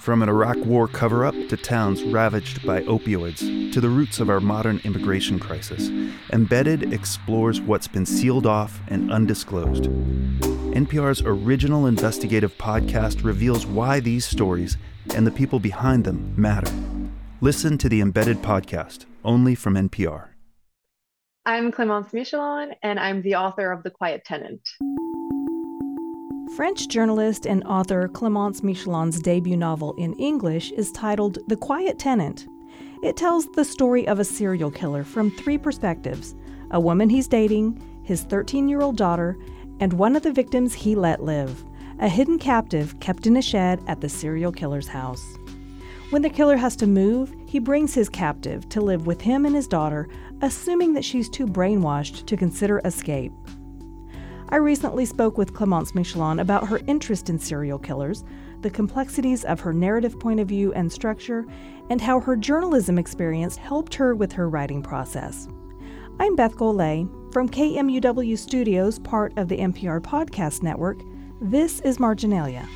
From an Iraq War cover-up to towns ravaged by opioids to the roots of our modern immigration crisis, Embedded explores what's been sealed off and undisclosed. NPR's original investigative podcast reveals why these stories and the people behind them matter. Listen to the Embedded podcast, only from NPR. I'm Clémence Michallon, and I'm the author of The Quiet Tenant. French journalist and author Clémence Michallon's debut novel in English is titled The Quiet Tenant. It tells the story of a serial killer from three perspectives: a woman he's dating, his 13-year-old daughter, and one of the victims he let live, a hidden captive kept in a shed at the serial killer's house. When the killer has to move, he brings his captive to live with him and his daughter, assuming that she's too brainwashed to consider escape. I recently spoke with Clémence Michallon about her interest in serial killers, the complexities of her narrative point of view and structure, and how her journalism experience helped her with her writing process. I'm Beth Golay from KMUW Studios, part of the NPR Podcast Network. This is Marginalia.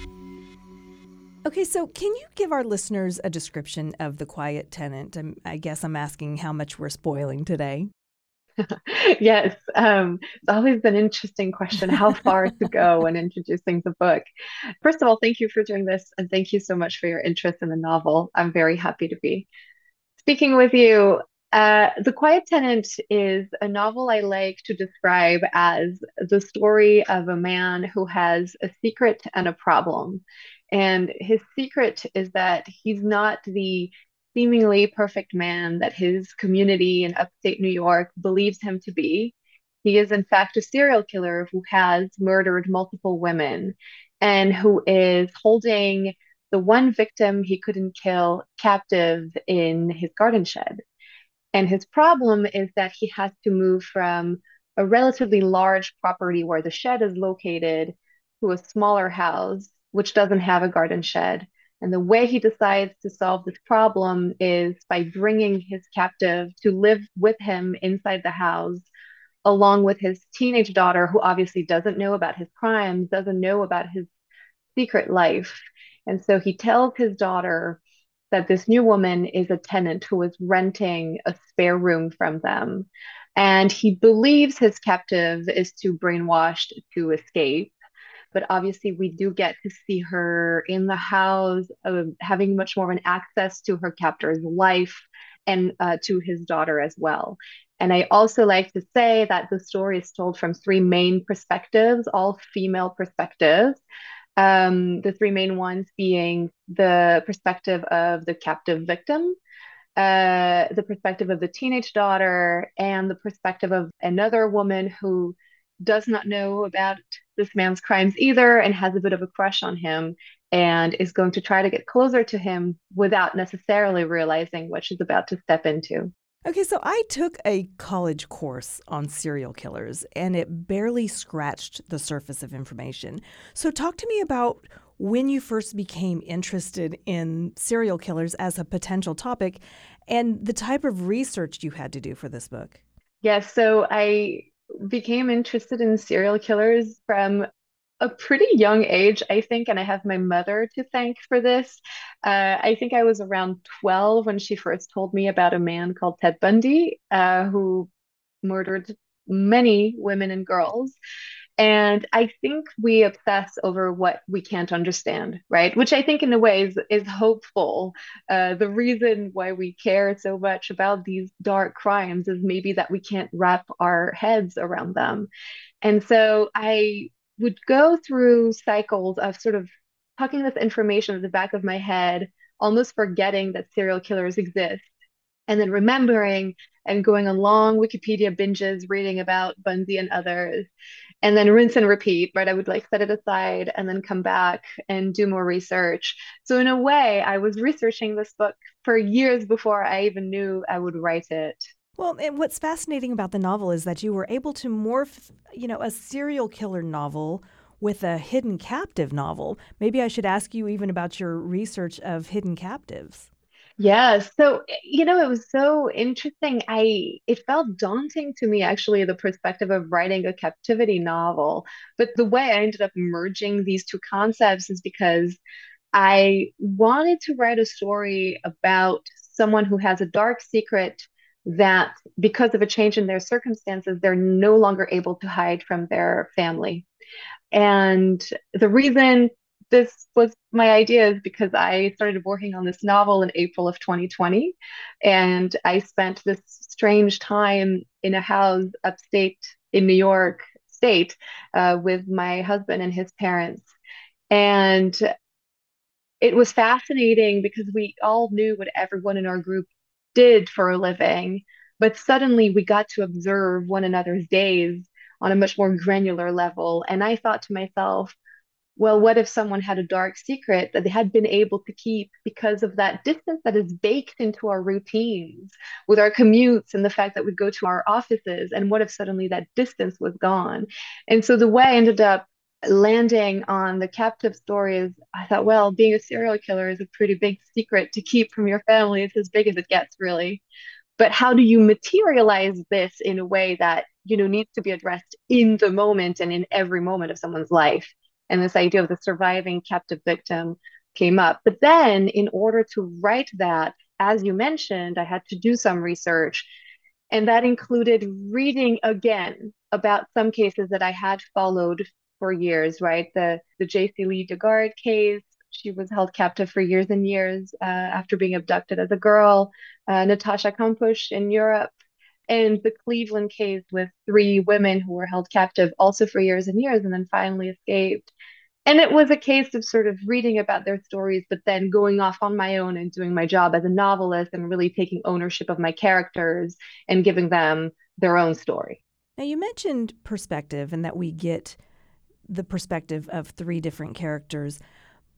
Okay, so can you give our listeners a description of The Quiet Tenant? I guess I'm asking how much we're spoiling today. Yes, it's always an interesting question, how far to go when introducing the book. First of all, thank you for doing this, and thank you so much for your interest in the novel. I'm very happy to be speaking with you. The Quiet Tenant is a novel I like to describe as the story of a man who has a secret and a problem. And his secret is that he's not the seemingly perfect man that his community in upstate New York believes him to be. He is, in fact, a serial killer who has murdered multiple women and who is holding the one victim he couldn't kill captive in his garden shed. And his problem is that he has to move from a relatively large property where the shed is located to a smaller house, which doesn't have a garden shed. And the way he decides to solve this problem is by bringing his captive to live with him inside the house, along with his teenage daughter, who obviously doesn't know about his crimes, doesn't know about his secret life. And so he tells his daughter that this new woman is a tenant who is renting a spare room from them. And he believes his captive is too brainwashed to escape. But obviously we do get to see her in the house, having much more of an access to her captor's life and to his daughter as well. And I also like to say that the story is told from three main perspectives, all female perspectives. The three main ones being the perspective of the captive victim, the perspective of the teenage daughter, and the perspective of another woman who does not know about this man's crimes either and has a bit of a crush on him and is going to try to get closer to him without necessarily realizing what she's about to step into. Okay, so I took a college course on serial killers, and it barely scratched the surface of information. So talk to me about when you first became interested in serial killers as a potential topic and the type of research you had to do for this book. Yes, so I became interested in serial killers from a pretty young age, I think, and I have my mother to thank for this. I think I was around 12 when she first told me about a man called Ted Bundy, who murdered many women and girls. And I think we obsess over what we can't understand, right? Which I think in a way is hopeful. The reason why we care so much about these dark crimes is maybe that we can't wrap our heads around them. And so I would go through cycles of sort of tucking this information at the back of my head, almost forgetting that serial killers exist, and then remembering and going on long Wikipedia binges, reading about Bundy and others, and then rinse and repeat, right? I would like set it aside and then come back and do more research. So in a way, I was researching this book for years before I even knew I would write it. Well, and what's fascinating about the novel is that you were able to morph, a serial killer novel with a hidden captive novel. Maybe I should ask you even about your research of hidden captives. Yes. So, it was so interesting. It felt daunting to me, actually, the perspective of writing a captivity novel. But the way I ended up merging these two concepts is because I wanted to write a story about someone who has a dark secret that because of a change in their circumstances, they're no longer able to hide from their family. And the reason this was my idea is because I started working on this novel in April of 2020. And I spent this strange time in a house upstate in New York State with my husband and his parents. And it was fascinating because we all knew what everyone in our group did for a living, but suddenly we got to observe one another's days on a much more granular level. And I thought to myself, well, what if someone had a dark secret that they had been able to keep because of that distance that is baked into our routines with our commutes and the fact that we go to our offices? And what if suddenly that distance was gone? And so the way I ended up landing on the captive story is I thought, well, being a serial killer is a pretty big secret to keep from your family. It's as big as it gets, really. But how do you materialize this in a way that, you know, needs to be addressed in the moment and in every moment of someone's life? And this idea of the surviving captive victim came up. But then in order to write that, as you mentioned, I had to do some research. And that included reading again about some cases that I had followed for years, right? The Jaycee Lee Dugard case, she was held captive for years and years after being abducted as a girl, Natasha Kampush in Europe, and the Cleveland case with 3 women who were held captive also for years and years and then finally escaped. And it was a case of sort of reading about their stories, but then going off on my own and doing my job as a novelist and really taking ownership of my characters and giving them their own story. Now, you mentioned perspective and that we get the perspective of 3 different characters.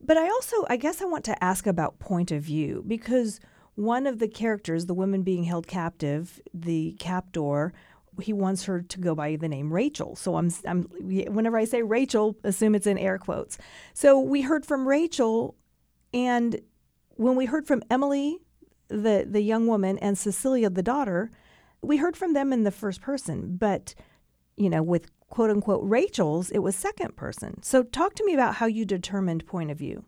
But I also, I guess I want to ask about point of view, because one of the characters, the woman being held captive, the captor, he wants her to go by the name Rachel. So I'm whenever I say Rachel, assume it's in air quotes. So we heard from Rachel, and when we heard from Emily, the young woman, and Cecilia, the daughter, we heard from them in the first person. But, you know, with quote unquote Rachel's, it was second person. So talk to me about how you determined point of view.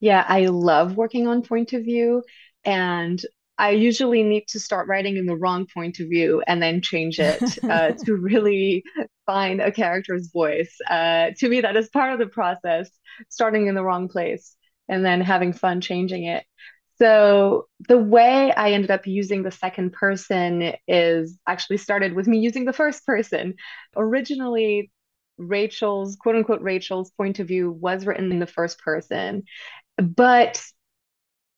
Yeah, I love working on point of view. And I usually need to start writing in the wrong point of view and then change it to really find a character's voice. To me, that is part of the process, starting in the wrong place and then having fun changing it. So the way I ended up using the second person is actually started with me using the first person. Originally, Rachel's, quote unquote, Rachel's point of view was written in the first person, but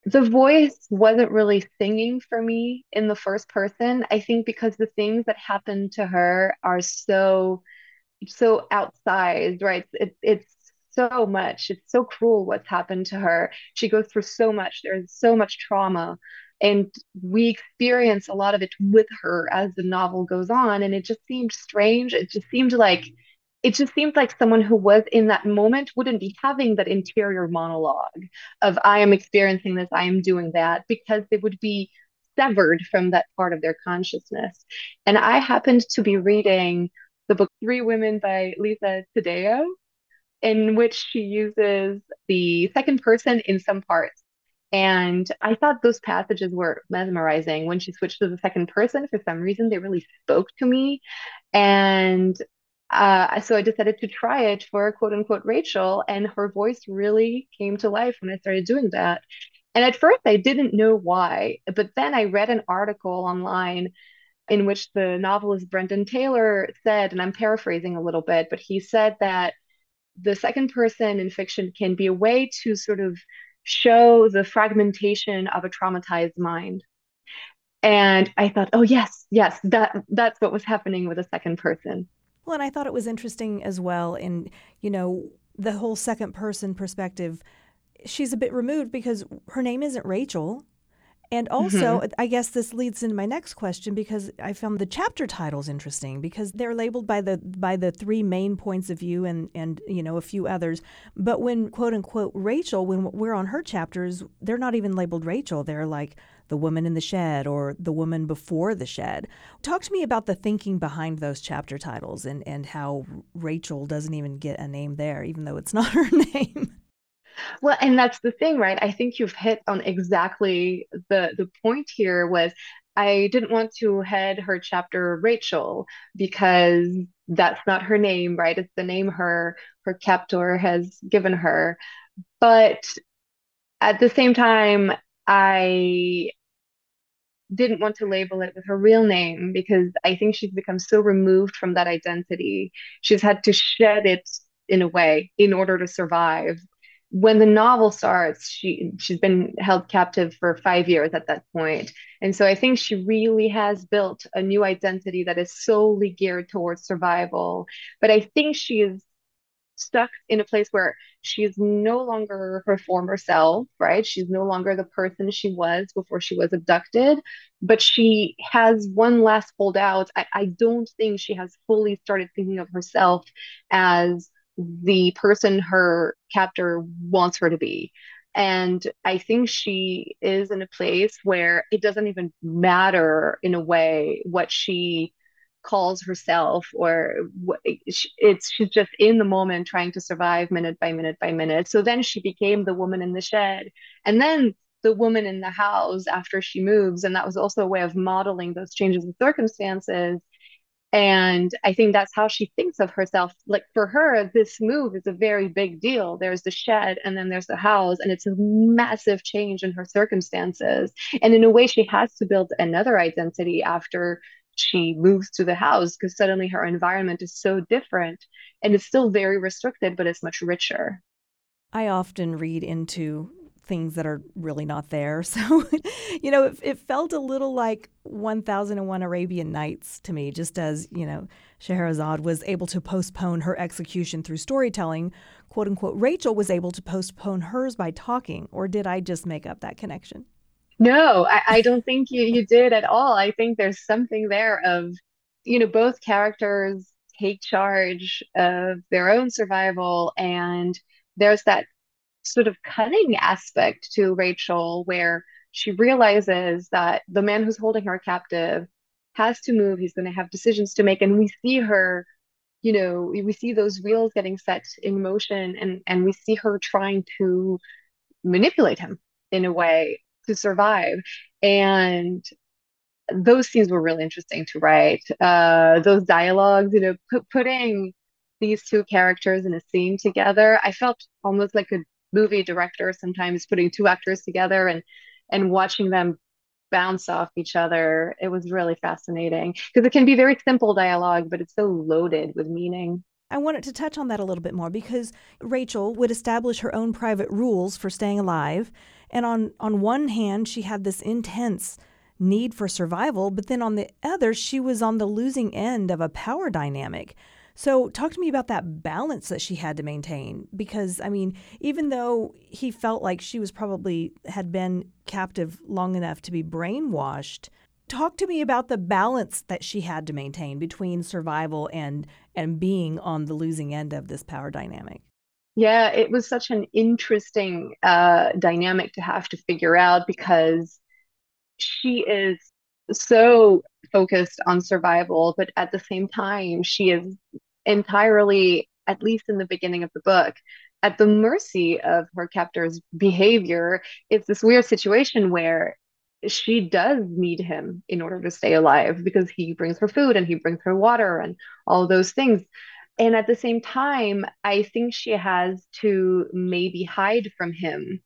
the voice wasn't really singing for me in the first person. I think because the things that happened to her are so outsized, right? It's so much. It's so cruel what's happened to her. She goes through so much. There's so much trauma. And we experience a lot of it with her as the novel goes on. And it just seemed strange. It just seemed like someone who was in that moment wouldn't be having that interior monologue of, I am experiencing this, I am doing that, because they would be severed from that part of their consciousness. And I happened to be reading the book 3 Women by Lisa Tadeo, in which she uses the second person in some parts. And I thought those passages were mesmerizing. When she switched to the second person, for some reason, they really spoke to me. And so I decided to try it for quote unquote Rachel, and her voice really came to life when I started doing that. And at first I didn't know why, but then I read an article online in which the novelist Brendan Taylor said, and I'm paraphrasing a little bit, but he said that the second person in fiction can be a way to sort of show the fragmentation of a traumatized mind. And I thought, oh yes, that's what was happening with the second person. Well, and I thought it was interesting as well in, you know, the whole second person perspective. She's a bit removed because her name isn't Rachel. And also, I guess this leads into my next question, because I found the chapter titles interesting because they're labeled by the 3 main points of view and you know, a few others. But when, quote unquote, Rachel, when we're on her chapters, they're not even labeled Rachel. They're like the woman in the shed or the woman before the shed. Talk to me about the thinking behind those chapter titles and how Rachel doesn't even get a name there, even though it's not her name. Well, and that's the thing, right? I think you've hit on exactly the point here. Was I didn't want to head her chapter Rachel because that's not her name, right? It's the name her captor has given her. But at the same time, I didn't want to label it with her real name because I think she's become so removed from that identity. She's had to shed it in a way in order to survive. When the novel starts, she's been held captive for 5 years at that point. And so I think she really has built a new identity that is solely geared towards survival. But I think she is stuck in a place where she is no longer her former self, right? She's no longer the person she was before she was abducted, but she has one last holdout. I don't think she has fully started thinking of herself as the person her captor wants her to be. And I think she is in a place where it doesn't even matter in a way what she calls herself, or she's just in the moment trying to survive minute by minute by minute. So then she became the woman in the shed, and then the woman in the house after she moves. And that was also a way of modeling those changes in circumstances. And I think that's how she thinks of herself. Like, for her, this move is a very big deal. There's the shed and then there's the house, and it's a massive change in her circumstances. And in a way, she has to build another identity after she moves to the house because suddenly her environment is so different, and it's still very restricted, but it's much richer. I often read into things that are really not there. So, you know, it felt a little like 1001 Arabian Nights to me, just as, you know, Scheherazade was able to postpone her execution through storytelling, quote unquote, Rachel was able to postpone hers by talking. Or did I just make up that connection? No, I don't think you did at all. I think there's something there of, you know, both characters take charge of their own survival, and there's that sort of cunning aspect to Rachel where she realizes that the man who's holding her captive has to move. He's going to have decisions to make. And we see her, you know, we see those wheels getting set in motion, and we see her trying to manipulate him in a way to survive. And those scenes were really interesting to write. Those dialogues, you know, putting these two characters in a scene together, I felt almost like a movie director sometimes putting two actors together and watching them bounce off each other. It was really fascinating because it can be very simple dialogue, but it's so loaded with meaning. I wanted to touch on that a little bit more because Rachel would establish her own private rules for staying alive. And on one hand, she had this intense need for survival, but then on the other, she was on the losing end of a power dynamic. So talk to me about that balance that she had to maintain, because, I mean, even though he felt like she was probably had been captive long enough to be brainwashed, talk to me about the balance that she had to maintain between survival and being on the losing end of this power dynamic. Yeah, it was such an interesting dynamic to have to figure out, because she is so focused on survival, but at the same time, she is entirely, at least in the beginning of the book, at the mercy of her captor's behavior. It's this weird situation where she does need him in order to stay alive because he brings her food and he brings her water and all those things. And at the same time, I think she has to maybe hide from him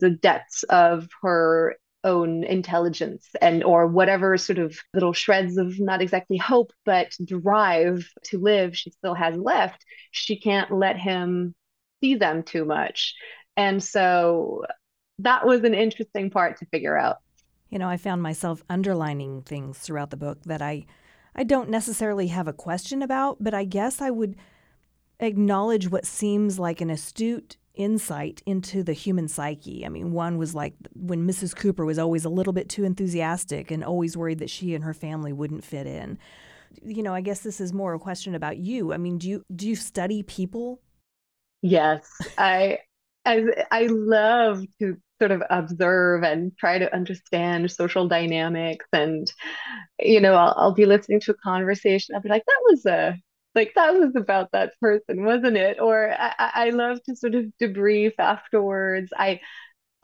the depths of her own intelligence and or whatever sort of little shreds of not exactly hope, but drive to live she still has left. She can't let him see them too much. And so that was an interesting part to figure out. You know, I found myself underlining things throughout the book that I don't necessarily have a question about, but I guess I would acknowledge what seems like an astute insight into the human psyche. I mean, one was like when Mrs. Cooper was always a little bit too enthusiastic and always worried that she and her family wouldn't fit in. You know, I guess this is more a question about you. I mean, do you study people? Yes. I love to sort of observe and try to understand social dynamics. And, you know, I'll be listening to a conversation. I'll be like, that was a like that was about that person, wasn't it? Or I love to sort of debrief afterwards.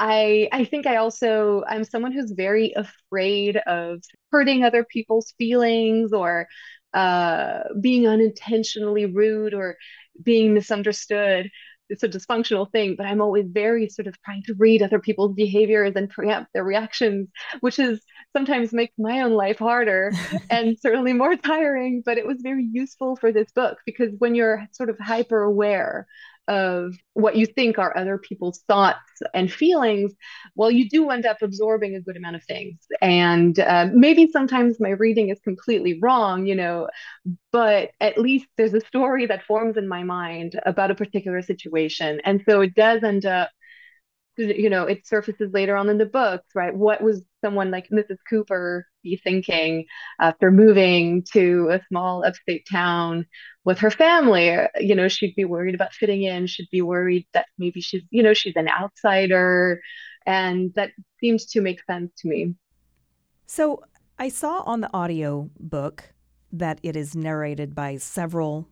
I think I also, I'm someone who's very afraid of hurting other people's feelings or being unintentionally rude or being misunderstood. It's a dysfunctional thing, but I'm always very sort of trying to read other people's behaviors and preempt their reactions, which is sometimes makes my own life harder and certainly more tiring, but it was very useful for this book because when you're sort of hyper aware of what you think are other people's thoughts and feelings, well, you do end up absorbing a good amount of things. And maybe sometimes my reading is completely wrong, you know, but at least there's a story that forms in my mind about a particular situation. And so it does end up, you know, it surfaces later on in the books, right? What was someone like Mrs. Cooper be thinking after moving to a small upstate town with her family? You know, she'd be worried about fitting in. She'd be worried that maybe she's, you know, she's an outsider. And that seems to make sense to me. So I saw on the audio book that it is narrated by several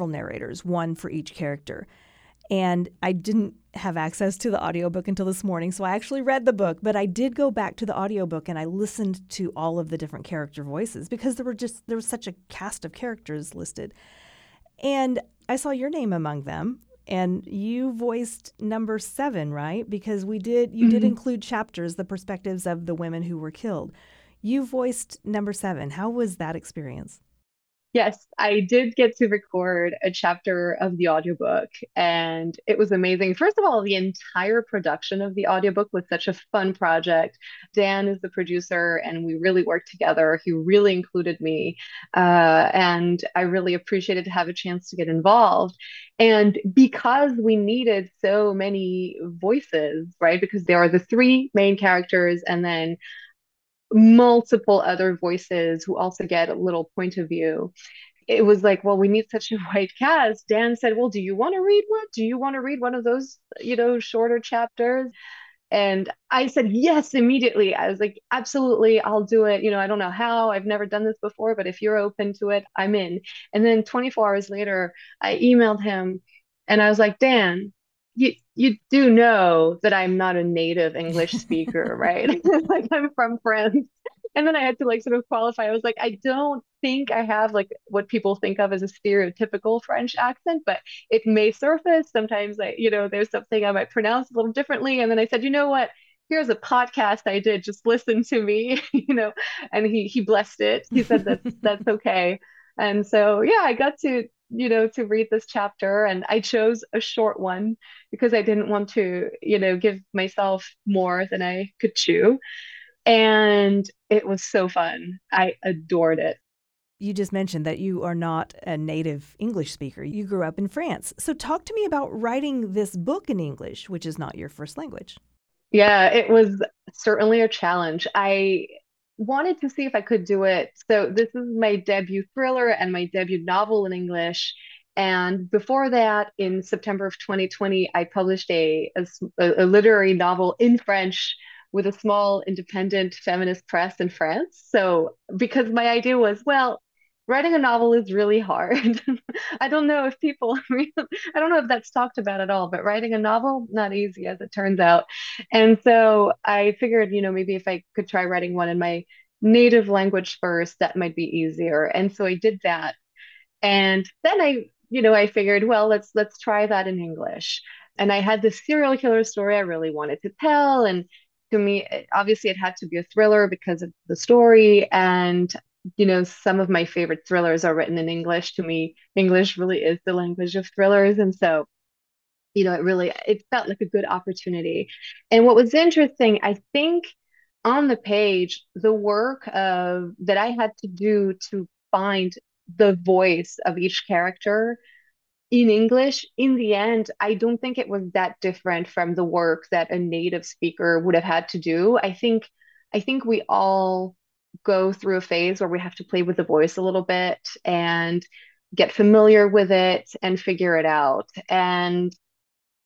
narrators, one for each character. And I didn't have access to the audiobook until this morning, so I actually read the book, but I did go back to the audiobook and I listened to all of the different character voices because there was such a cast of characters listed. And I saw your name among them, and you voiced number 7, right? Because you did include chapters, the perspectives of the women who were killed. You voiced number 7. How was that experience? Yes, I did get to record a chapter of the audiobook, and it was amazing. First of all, the entire production of the audiobook was such a fun project. Dan is the producer, and we really worked together. He really included me, and I really appreciated to have a chance to get involved. And because we needed so many voices, right, because there are the 3 main characters and then multiple other voices who also get a little point of view. It was like, well, we need such a wide cast. Dan said, well, do you want to read one? Do you want to read one of those, you know, shorter chapters? And I said, yes, immediately. I was like, absolutely, I'll do it. You know, I don't know how, I've never done this before, but if you're open to it, I'm in. And then 24 hours later, I emailed him and I was like, Dan, you do know that I'm not a native English speaker, right? Like I'm from France. And then I had to like sort of qualify. I was like, I don't think I have like what people think of as a stereotypical French accent, but it may surface. Sometimes I, you know, there's something I might pronounce a little differently. And then I said, you know what? Here's a podcast I did. Just listen to me, you know, and he blessed it. He said, that's okay. And so, yeah, I got to, you know, to read this chapter. And I chose a short one because I didn't want to, you know, give myself more than I could chew. And it was so fun. I adored it. You just mentioned that you are not a native English speaker. You grew up in France. So talk to me about writing this book in English, which is not your first language. Yeah, it was certainly a challenge. I wanted to see if I could do it. So this is my debut thriller and my debut novel in English. And before that, in September of 2020, I published a literary novel in French with a small independent feminist press in France. So because my idea was, well, writing a novel is really hard. I don't know if that's talked about at all, but writing a novel, not easy as it turns out. And so I figured, you know, maybe if I could try writing one in my native language first, that might be easier. And so I did that. And then I figured, well, let's try that in English. And I had this serial killer story I really wanted to tell. And to me, obviously it had to be a thriller because of the story. And you know, some of my favorite thrillers are written in English. To me, English really is the language of thrillers. And so, you know, it felt like a good opportunity. And what was interesting, I think on the page, the work that I had to do to find the voice of each character in English, in the end, I don't think it was that different from the work that a native speaker would have had to do. I think we all go through a phase where we have to play with the voice a little bit and get familiar with it and figure it out. And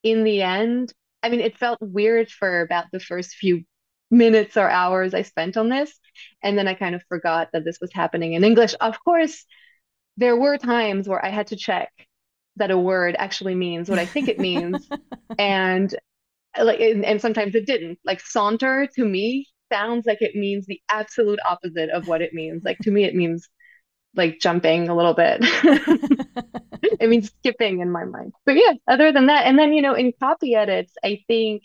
in the end, I mean, it felt weird for about the first few minutes or hours I spent on this. And then I kind of forgot that this was happening in English. Of course, there were times where I had to check that a word actually means what I think it means. and sometimes it didn't. Like saunter to me sounds like it means the absolute opposite of what it means. Like to me, it means like jumping a little bit. It means skipping in my mind. But yeah, other than that, and then, in copy edits, I think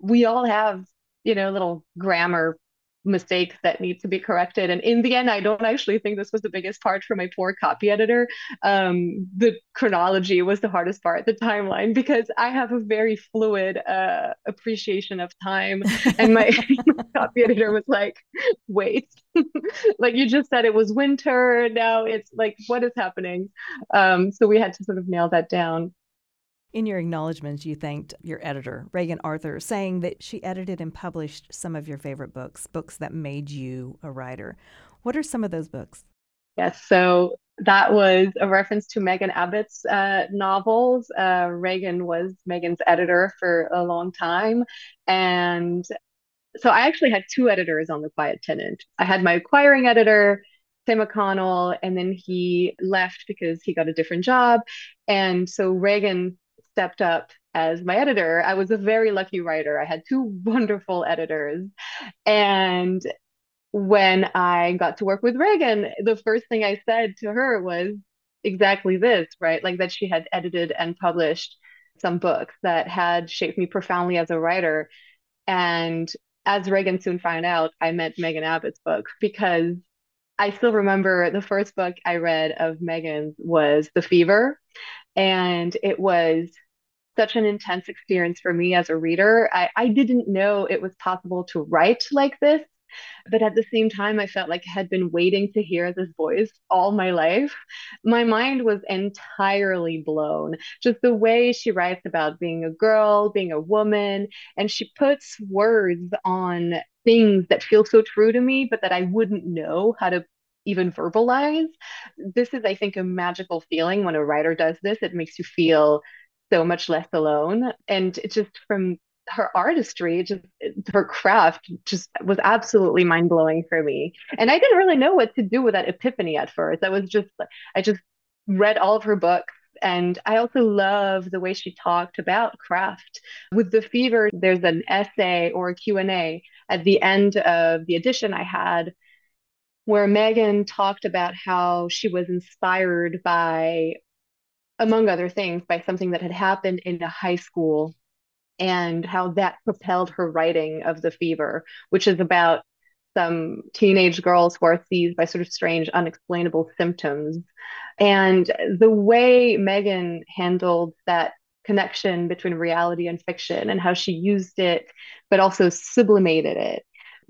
we all have, little grammar mistakes that need to be corrected. And in the end, I don't actually think this was the biggest part for my poor copy editor. The chronology was the hardest part, the timeline, because I have a very fluid appreciation of time. And my, my copy editor was like, wait, like you just said it was winter. Now it's like, what is happening? So we had to sort of nail that down. In your acknowledgments, you thanked your editor, Reagan Arthur, saying that she edited and published some of your favorite books, books that made you a writer. What are some of those books? Yes, so that was a reference to Megan Abbott's novels. Reagan was Megan's editor for a long time. And so I actually had two editors on The Quiet Tenant. I had my acquiring editor, Tim O'Connell, and then he left because he got a different job. And so Reagan stepped up as my editor. I was a very lucky writer. I had two wonderful editors. And when I got to work with Reagan, the first thing I said to her was exactly this, right? Like that she had edited and published some books that had shaped me profoundly as a writer. And as Reagan soon found out, I meant Megan Abbott's book, because I still remember the first book I read of Megan's was The Fever. And it was such an intense experience for me as a reader. I didn't know it was possible to write like this, but at the same time, I felt like I had been waiting to hear this voice all my life. My mind was entirely blown. Just the way she writes about being a girl, being a woman, and she puts words on things that feel so true to me, but that I wouldn't know how to even verbalize. This is, I think, a magical feeling when a writer does this. It makes you feel so much less alone. And it just, from her artistry, her craft just was absolutely mind-blowing for me. And I didn't really know what to do with that epiphany at first. I just read all of her books. And I also love the way she talked about craft. With The Fever, there's an essay or a Q&A at the end of the edition I had, where Megan talked about how she was inspired by, among other things, by something that had happened in a high school and how that propelled her writing of The Fever, which is about some teenage girls who are seized by sort of strange, unexplainable symptoms. And the way Megan handled that connection between reality and fiction and how she used it, but also sublimated it,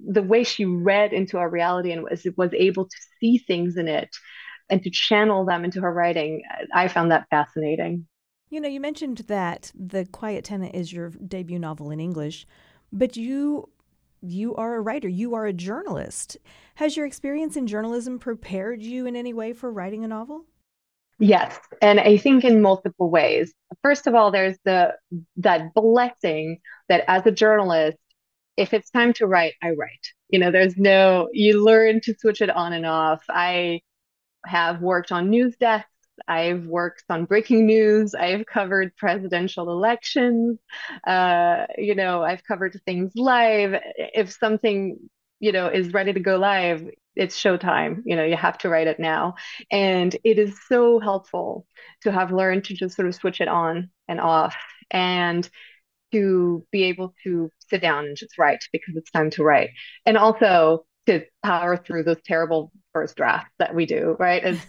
the way she read into our reality and was able to see things in it and to channel them into her writing, I found that fascinating. You mentioned that The Quiet Tenant is your debut novel in English, but you are a writer. You are a journalist. Has your experience in journalism prepared you in any way for writing a novel? Yes, and I think in multiple ways. First of all, there's that blessing that as a journalist, if it's time to write, I write. You learn to switch it on and off. I have worked on news desks. I've worked on breaking news. I've covered presidential elections. I've covered things live. If something, is ready to go live, it's showtime. You have to write it now. And it is so helpful to have learned to just sort of switch it on and off, and to be able to sit down and just write because it's time to write. And also to power through those terrible first drafts that we do, right? It's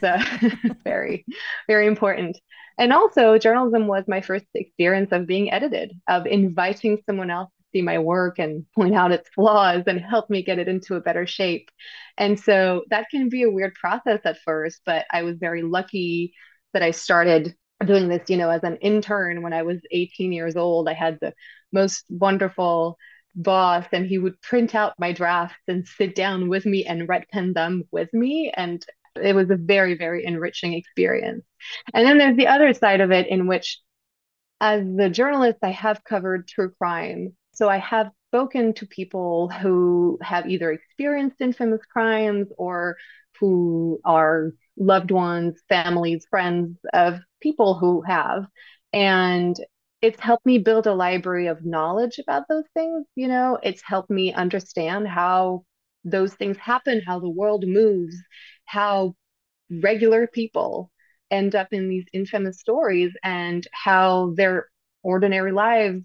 very, very important. And also journalism was my first experience of being edited, of inviting someone else to see my work and point out its flaws and help me get it into a better shape. And so that can be a weird process at first, but I was very lucky that I started doing this, as an intern when I was 18 years old. I had the most wonderful boss, and he would print out my drafts and sit down with me and red-pen them with me. And it was a very, very enriching experience. And then there's the other side of it, in which, as the journalist, I have covered true crime. So I have spoken to people who have either experienced infamous crimes or who are loved ones, families, friends of people who have. And it's helped me build a library of knowledge about those things. You know, it's helped me understand how those things happen, how the world moves, how regular people end up in these infamous stories, and how their ordinary lives,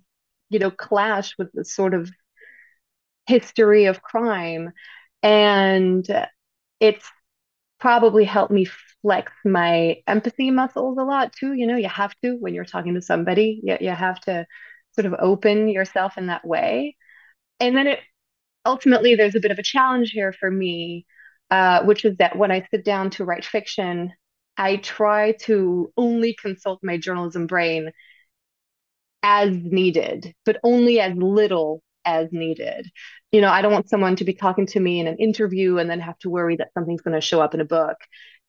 you know, clash with the sort of history of crime. And it's probably helped me flex my empathy muscles a lot too. You know, you have to, when you're talking to somebody, you have to sort of open yourself in that way. And then ultimately there's a bit of a challenge here for me, which is that when I sit down to write fiction, I try to only consult my journalism brain as needed, but only as little as needed. You know, I don't want someone to be talking to me in an interview and then have to worry that something's going to show up in a book.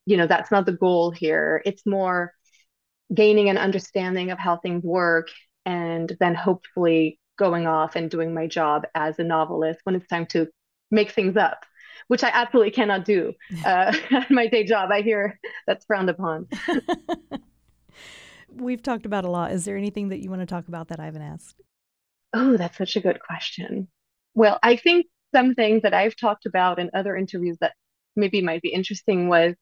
You know, that's not the goal here. It's more gaining an understanding of how things work and then hopefully going off and doing my job as a novelist when it's time to make things up, which I absolutely cannot do at my day job. I hear that's frowned upon. We've talked about a lot. Is there anything that you want to talk about that I haven't asked? Oh, that's such a good question. Well, I think some things that I've talked about in other interviews that maybe might be interesting was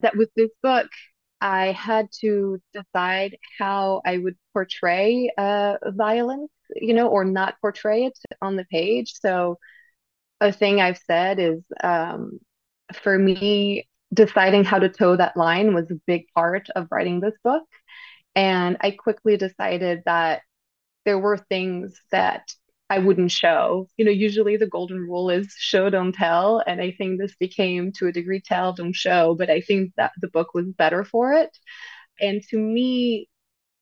that with this book, I had to decide how I would portray violence, you know, or not portray it on the page. So a thing I've said is, for me, deciding how to toe that line was a big part of writing this book. And I quickly decided that there were things that I wouldn't show. You know, usually the golden rule is show, don't tell. And I think this became, to a degree, tell, don't show. But I think that the book was better for it. And to me,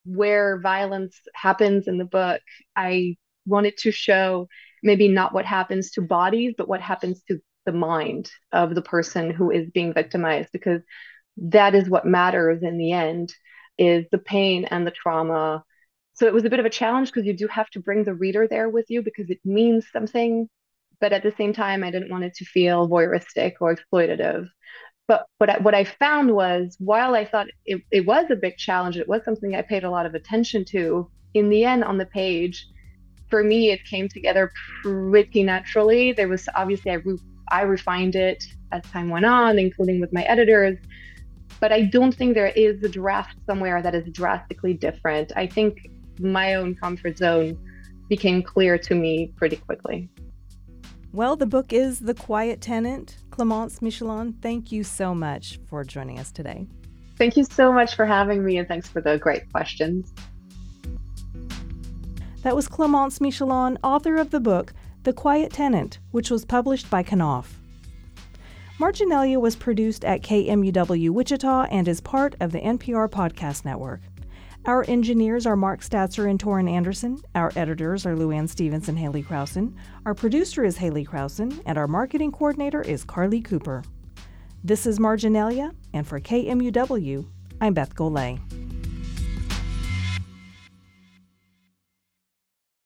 where violence happens in the book, I wanted to show maybe not what happens to bodies, but what happens to the mind of the person who is being victimized, because that is what matters in the end, is the pain and the trauma. So it was a bit of a challenge because you do have to bring the reader there with you because it means something. But at the same time, I didn't want it to feel voyeuristic or exploitative. But what I found was, while I thought it was a big challenge, it was something I paid a lot of attention to, in the end on the page, for me, it came together pretty naturally. There was obviously, I refined it as time went on, including with my editors. But I don't think there is a draft somewhere that is drastically different. I think my own comfort zone became clear to me pretty quickly. Well, the book is The Quiet Tenant. Clémence Michallon, thank you so much for joining us today. Thank you so much for having me, and thanks for the great questions. That was Clémence Michallon, author of the book The Quiet Tenant, which was published by Knopf. Marginalia was produced at KMUW Wichita and is part of the NPR Podcast Network. Our engineers are Mark Statzer and Torin Anderson. Our editors are Luann Stevenson and Haley Krausen. Our producer is Haley Krausen, and our marketing coordinator is Carly Cooper. This is Marginalia, and for KMUW, I'm Beth Golay.